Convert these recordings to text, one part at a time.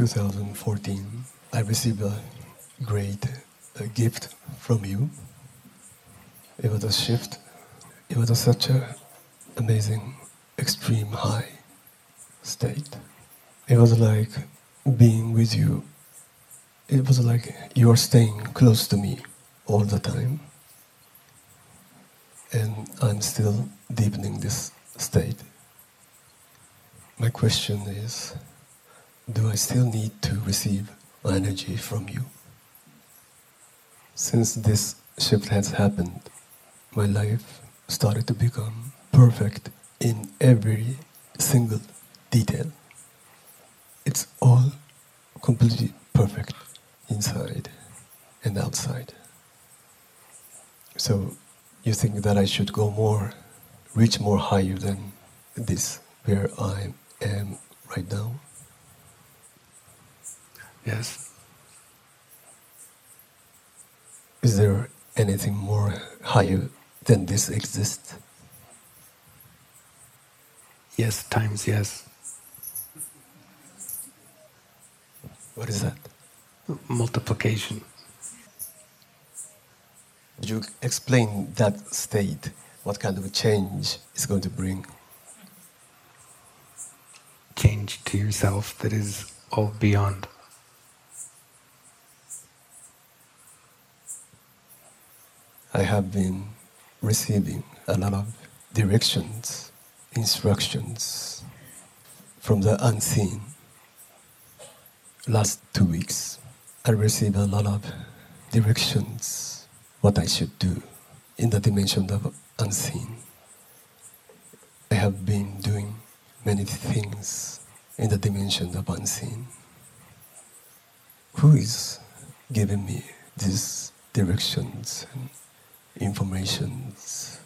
2014, I received a great gift from you. It was a shift. It was such an amazing, extreme high state. It was like being with you. It was like you are staying close to me all the time. And I'm still deepening this state. My question is, do I still need to receive energy from you? Since this shift has happened, my life started to become perfect in every single detail. It's all completely perfect inside and outside. So you think that I should go more, reach more higher than this, where I am right now? Yes. Is there anything more higher than this exists? Yes, times yes. What is that? Multiplication. Could you explain that state? What kind of a change it's going to bring? Change to yourself that is all beyond. I have been receiving a lot of directions, instructions from the unseen. Last 2 weeks, I received a lot of directions, what I should do in the dimension of unseen. I have been doing many things in the dimension of unseen. Who is giving me these directions and informations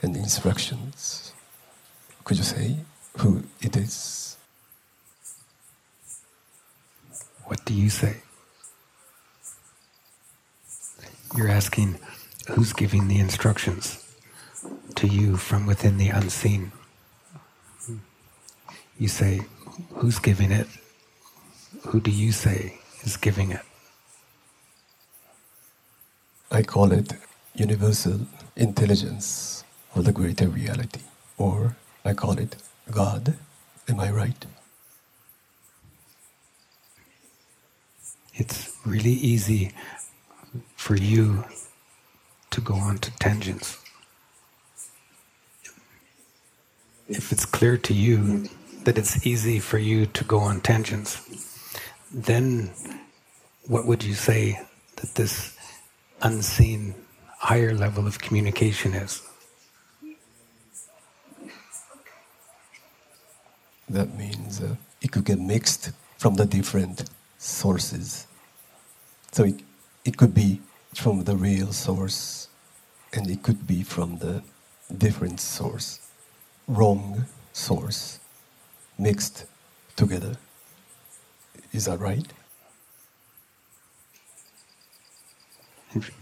and instructions? Could you say who it is? What do you say? You're asking who's giving the instructions to you from within the unseen. You say, who's giving it? Who do you say is giving it? I call it universal intelligence of the greater reality, or I call it God. Am I right? It's really easy for you to go on to tangents. If it's clear to you that it's easy for you to go on tangents, then what would you say that this unseen higher level of communication is? That means it could get mixed from the different sources. So it could be from the real source, and it could be from the different source, wrong source, mixed together. Is that right?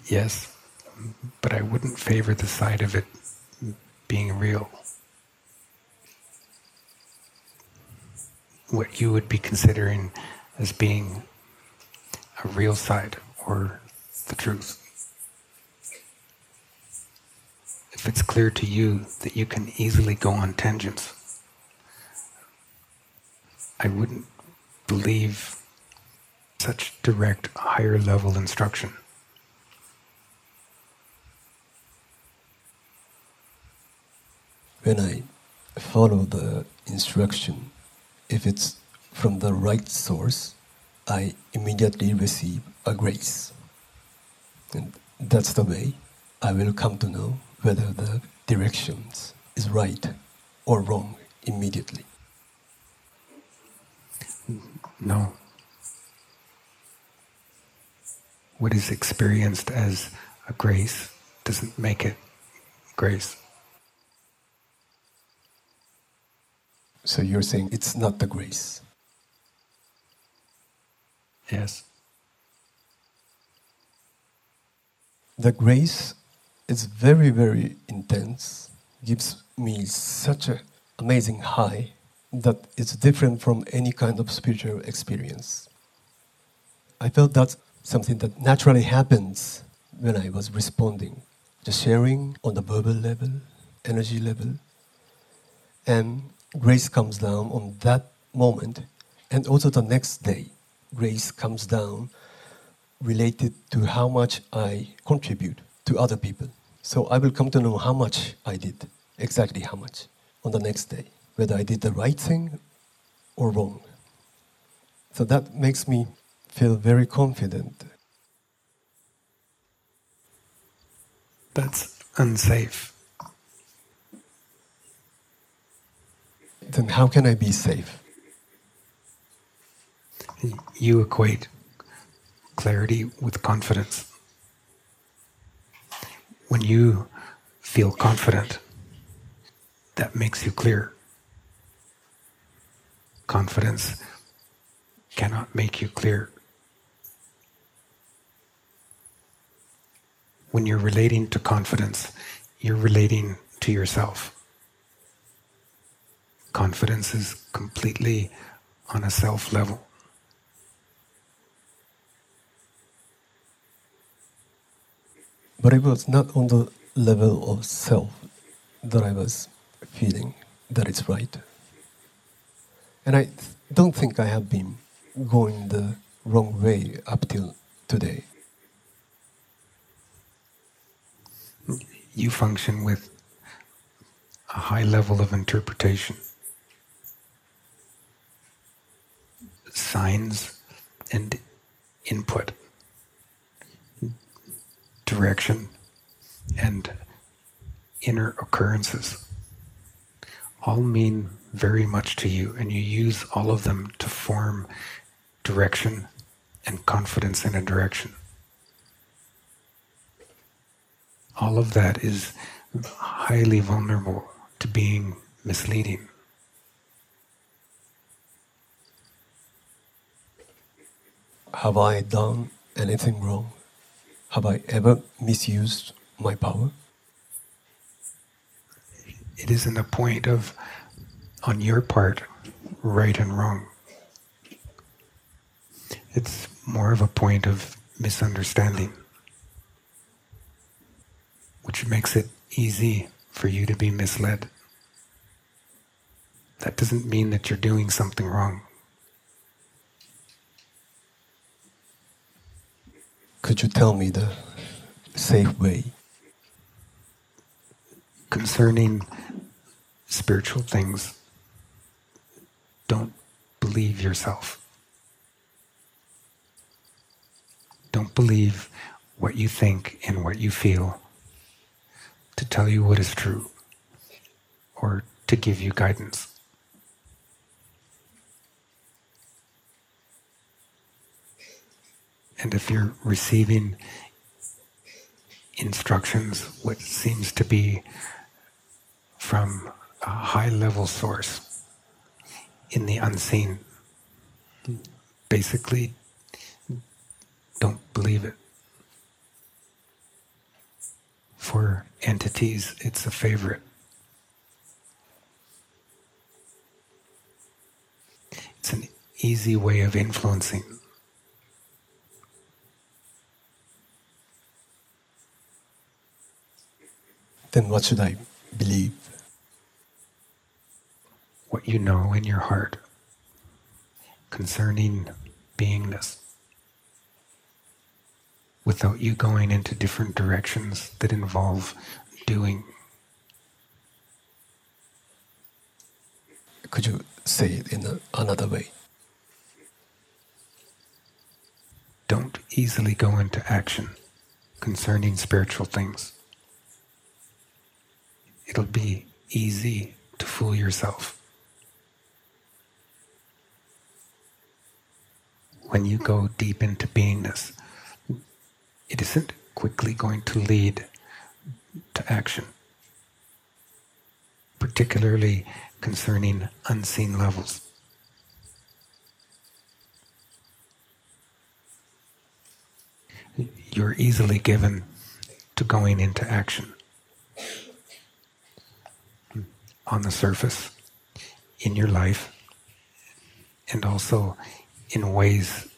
Yes, but I wouldn't favor the side of it being real. What you would be considering as being a real side or the truth. If it's clear to you that you can easily go on tangents, I wouldn't believe such direct higher level instruction. When I follow the instruction, if it's from the right source, I immediately receive a grace. And that's the way I will come to know whether the directions is right or wrong immediately. No. What is experienced as a grace doesn't make it grace. So you're saying it's not the grace? Yes. The grace is very, very intense, gives me such an amazing high that it's different from any kind of spiritual experience. I felt that's something that naturally happens when I was responding, just sharing on the verbal level, energy level. And grace comes down on that moment, and also the next day, grace comes down related to how much I contribute to other people. So I will come to know how much I did, exactly how much, on the next day, whether I did the right thing or wrong. So that makes me feel very confident. That's unsafe. Then how can I be safe? You equate clarity with confidence. When you feel confident, that makes you clear. Confidence cannot make you clear. When you're relating to confidence, you're relating to yourself. Confidence is completely on a self level. But it was not on the level of self that I was feeling that it's right. And I don't think I have been going the wrong way up till today. You function with a high level of interpretation. Signs and input. Direction and inner occurrences all mean very much to you, and you use all of them to form direction and confidence in a direction. All of that is highly vulnerable to being misleading. Have I done anything wrong? Have I ever misused my power? It isn't a point of, on your part, right and wrong. It's more of a point of misunderstanding, which makes it easy for you to be misled. That doesn't mean that you're doing something wrong. Could you tell me the safe way? Concerning spiritual things, don't believe yourself. Don't believe what you think and what you feel to tell you what is true or to give you guidance. And if you're receiving instructions, which seems to be from a high-level source in the unseen, basically, don't believe it. For entities, it's a favorite. It's an easy way of influencing. Then what should I believe? What you know in your heart concerning beingness, without you going into different directions that involve doing. Could you say it in another way? Don't easily go into action concerning spiritual things. It'll be easy to fool yourself. When you go deep into beingness, it isn't quickly going to lead to action, particularly concerning unseen levels. You're easily given to going into action. On the surface, in your life, and also in ways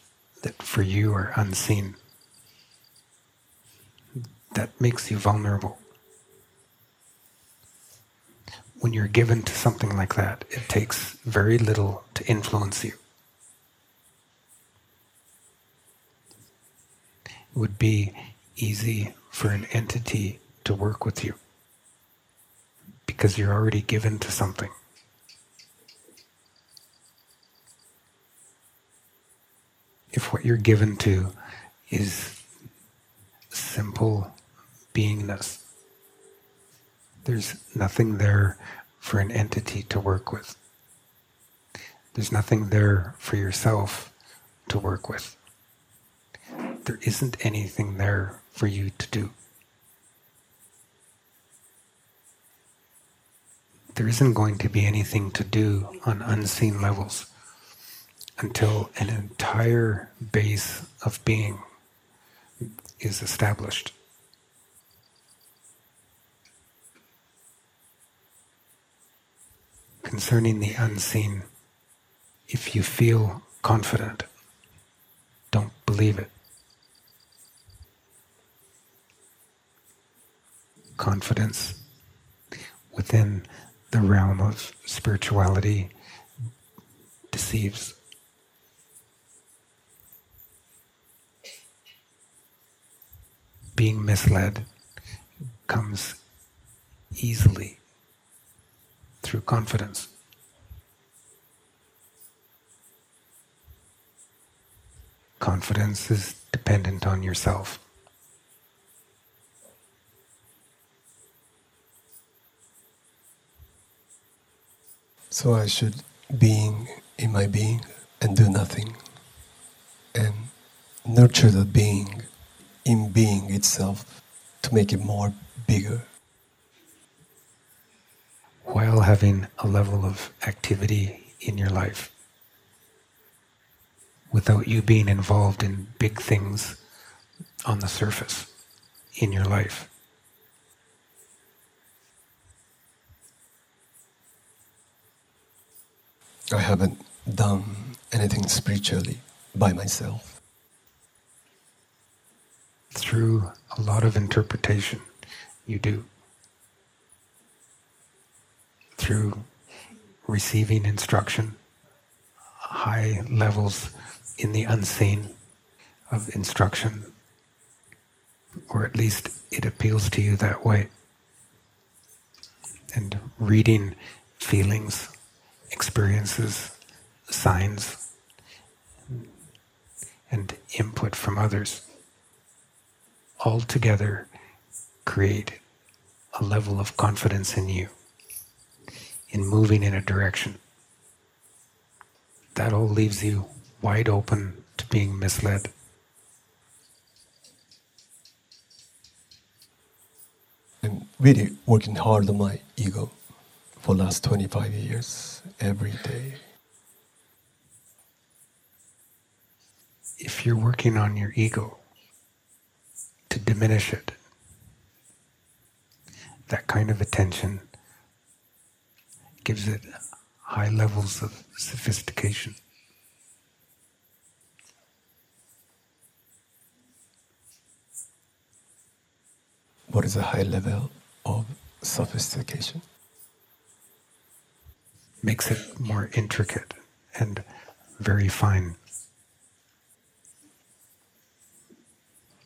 that for you are unseen. That makes you vulnerable. When you're given to something like that, it takes very little to influence you. It would be easy for an entity to work with you because you're already given to something. If what you're given to is simple beingness, there's nothing there for an entity to work with. There's nothing there for yourself to work with. There isn't anything there for you to do. There isn't going to be anything to do on unseen levels until an entire base of being is established. Concerning the unseen, if you feel confident, don't believe it. Confidence within the realm of spirituality deceives. Being misled comes easily through confidence. Confidence is dependent on yourself. So I should being in my being and do nothing, and nurture the being in being itself to make it more bigger. While having a level of activity in your life, without you being involved in big things on the surface in your life. I haven't done anything spiritually by myself. Through a lot of interpretation, you do. Through receiving instruction, high levels in the unseen of instruction, or at least it appeals to you that way. And reading feelings, experiences, signs, and input from others, all together create a level of confidence in you, in moving in a direction. That all leaves you wide open to being misled. I'm really working hard on my ego for the last 25 years, every day. If you're working on your ego to diminish it, that kind of attention gives it high levels of sophistication. What is a high level of sophistication? Makes it more intricate and very fine.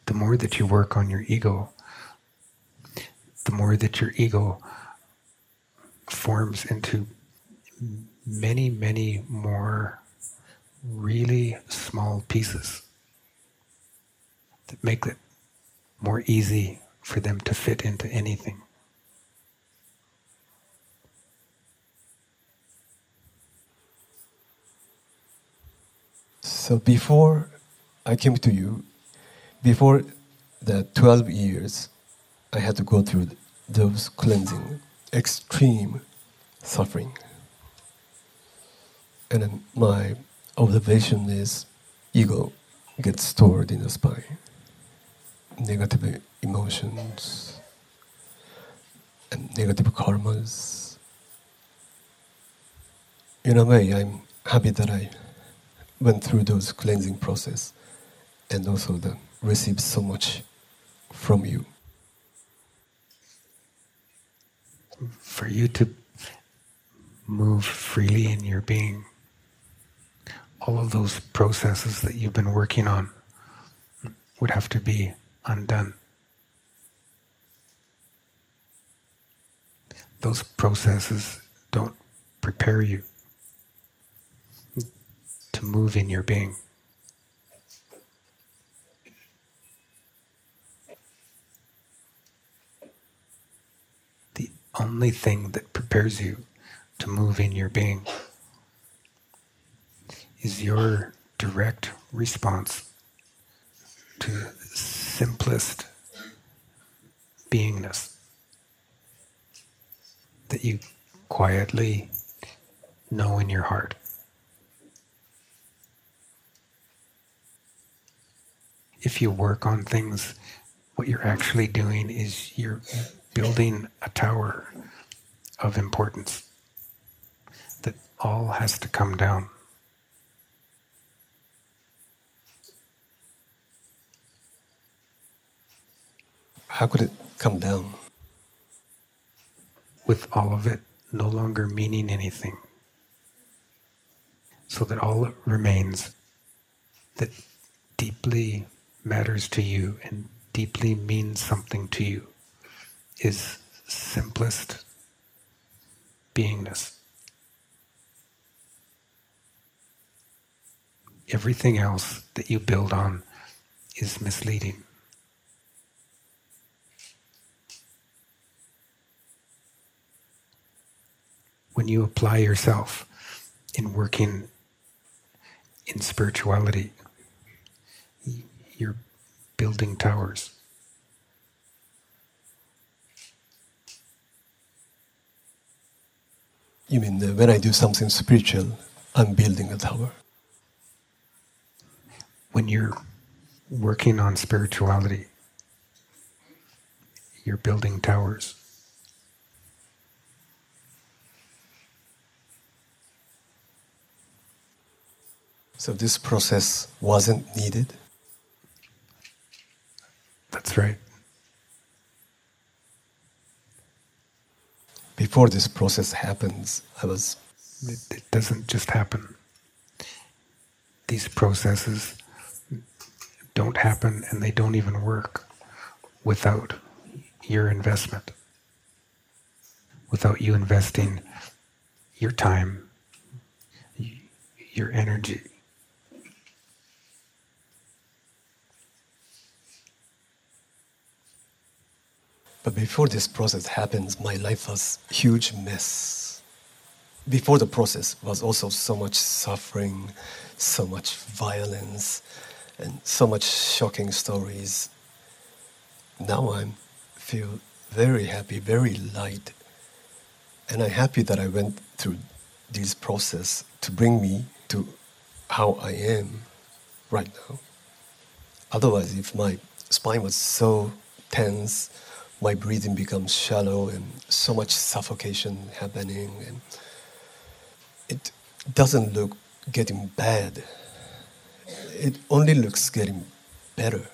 The more that you work on your ego, the more that your ego forms into many, many more really small pieces that make it more easy for them to fit into anything. So before I came to you, before the 12 years, I had to go through those cleansing, extreme suffering. And then my observation is ego gets stored in the spine, negative emotions, and negative karmas. In a way, I'm happy that I went through those cleansing process and also the receive so much from you. For you to move freely in your being, all of those processes that you've been working on would have to be undone. Those processes don't prepare you to move in your being. The only thing that prepares you to move in your being is your direct response to simplest beingness that you quietly know in your heart. If you work on things, what you're actually doing is you're building a tower of importance that all has to come down. How could it come down? With all of it no longer meaning anything, so that all that remains that deeply matters to you and deeply means something to you is simplest beingness. Everything else that you build on is misleading. When you apply yourself in working in spirituality, you're building towers. You mean that when I do something spiritual, I'm building a tower? When you're working on spirituality, you're building towers. So this process wasn't needed? That's right. Before this process happens, It doesn't just happen. These processes don't happen and they don't even work without your investment, without you investing your time, your energy. But before this process happens, my life was a huge mess. Before the process was also so much suffering, so much violence, and so much shocking stories. Now I feel very happy, very light. And I'm happy that I went through this process to bring me to how I am right now. Otherwise, if my spine was so tense, my breathing becomes shallow and so much suffocation happening, and it doesn't look getting bad. It only looks getting better.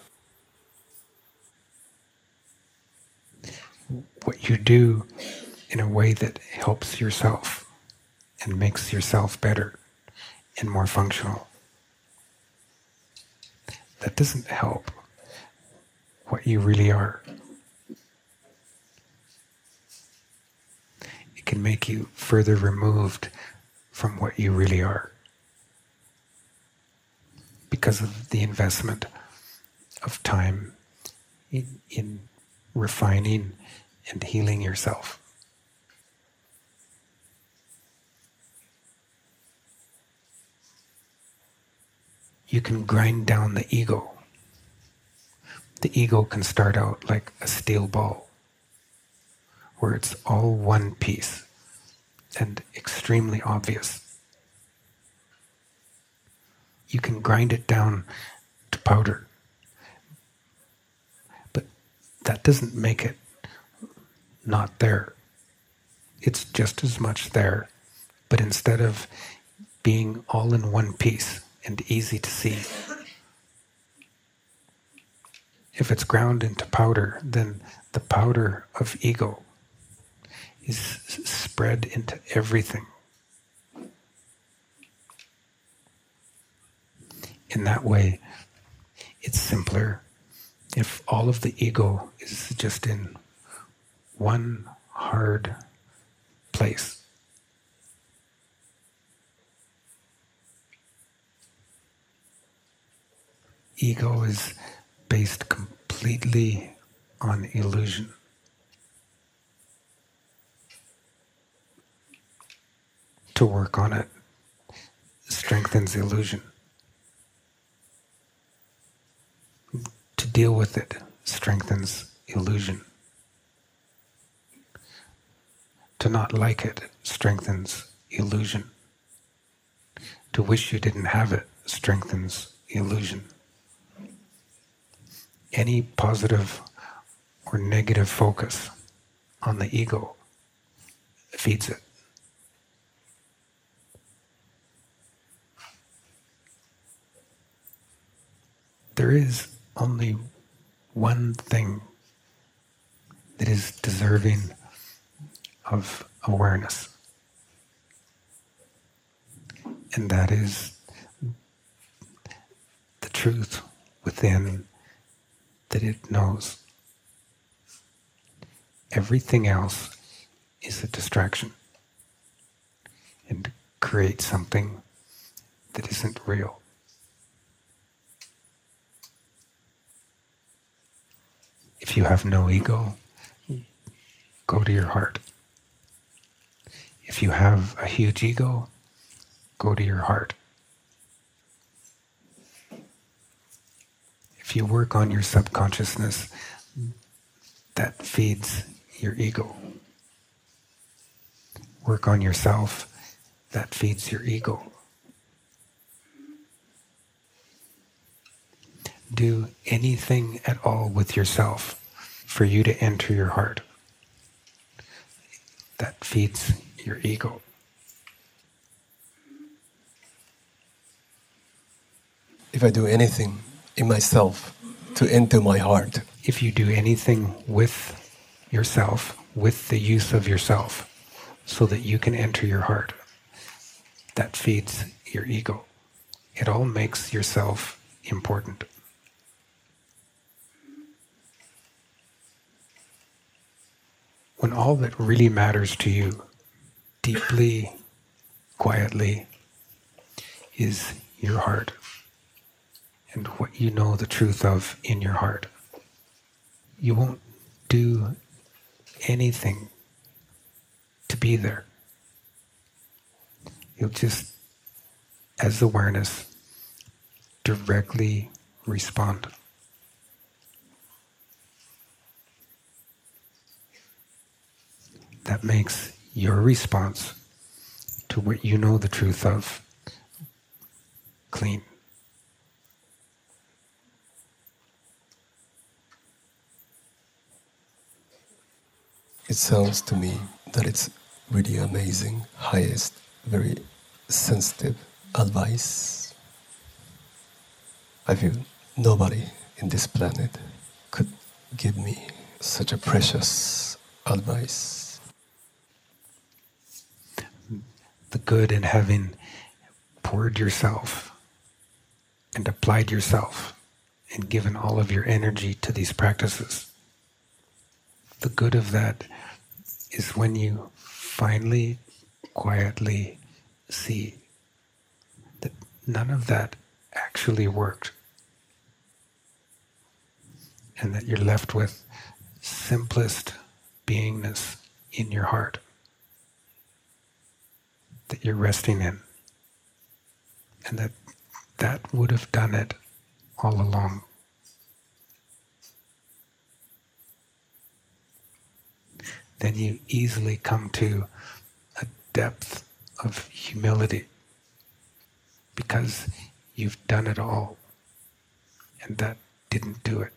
What you do in a way that helps yourself and makes yourself better and more functional, that doesn't help what you really are. Can make you further removed from what you really are because of the investment of time in refining and healing yourself. You can grind down the ego. The ego can start out like a steel ball, where it's all one piece and extremely obvious. You can grind it down to powder, but that doesn't make it not there. It's just as much there, but instead of being all in one piece and easy to see, if it's ground into powder, then the powder of ego is spread into everything. In that way, it's simpler if all of the ego is just in one hard place. Ego is based completely on illusion. To work on it strengthens illusion. To deal with it strengthens illusion. To not like it strengthens illusion. To wish you didn't have it strengthens illusion. Any positive or negative focus on the ego feeds it. There is only one thing that is deserving of awareness, and that is the truth within that it knows. Everything else is a distraction and creates something that isn't real. If you have no ego, go to your heart. If you have a huge ego, go to your heart. If you work on your subconsciousness, that feeds your ego. Work on yourself, that feeds your ego. Do anything at all with yourself for you to enter your heart. That feeds your ego. If I do anything in myself to enter my heart. If you do anything with yourself, with the use of yourself, so that you can enter your heart, that feeds your ego. It all makes yourself important. When all that really matters to you, deeply, quietly, is your heart and what you know the truth of in your heart, you won't do anything to be there. You'll just, as awareness, directly respond. That makes your response to what you know the truth of clean. It sounds to me that it's really amazing, highest, very sensitive advice. I feel nobody in this planet could give me such a precious advice. The good in having poured yourself and applied yourself and given all of your energy to these practices. The good of that is when you finally, quietly see that none of that actually worked, and that you're left with simplest beingness in your heart that you're resting in, and that would have done it all along. Then you easily come to a depth of humility because you've done it all, and that didn't do it.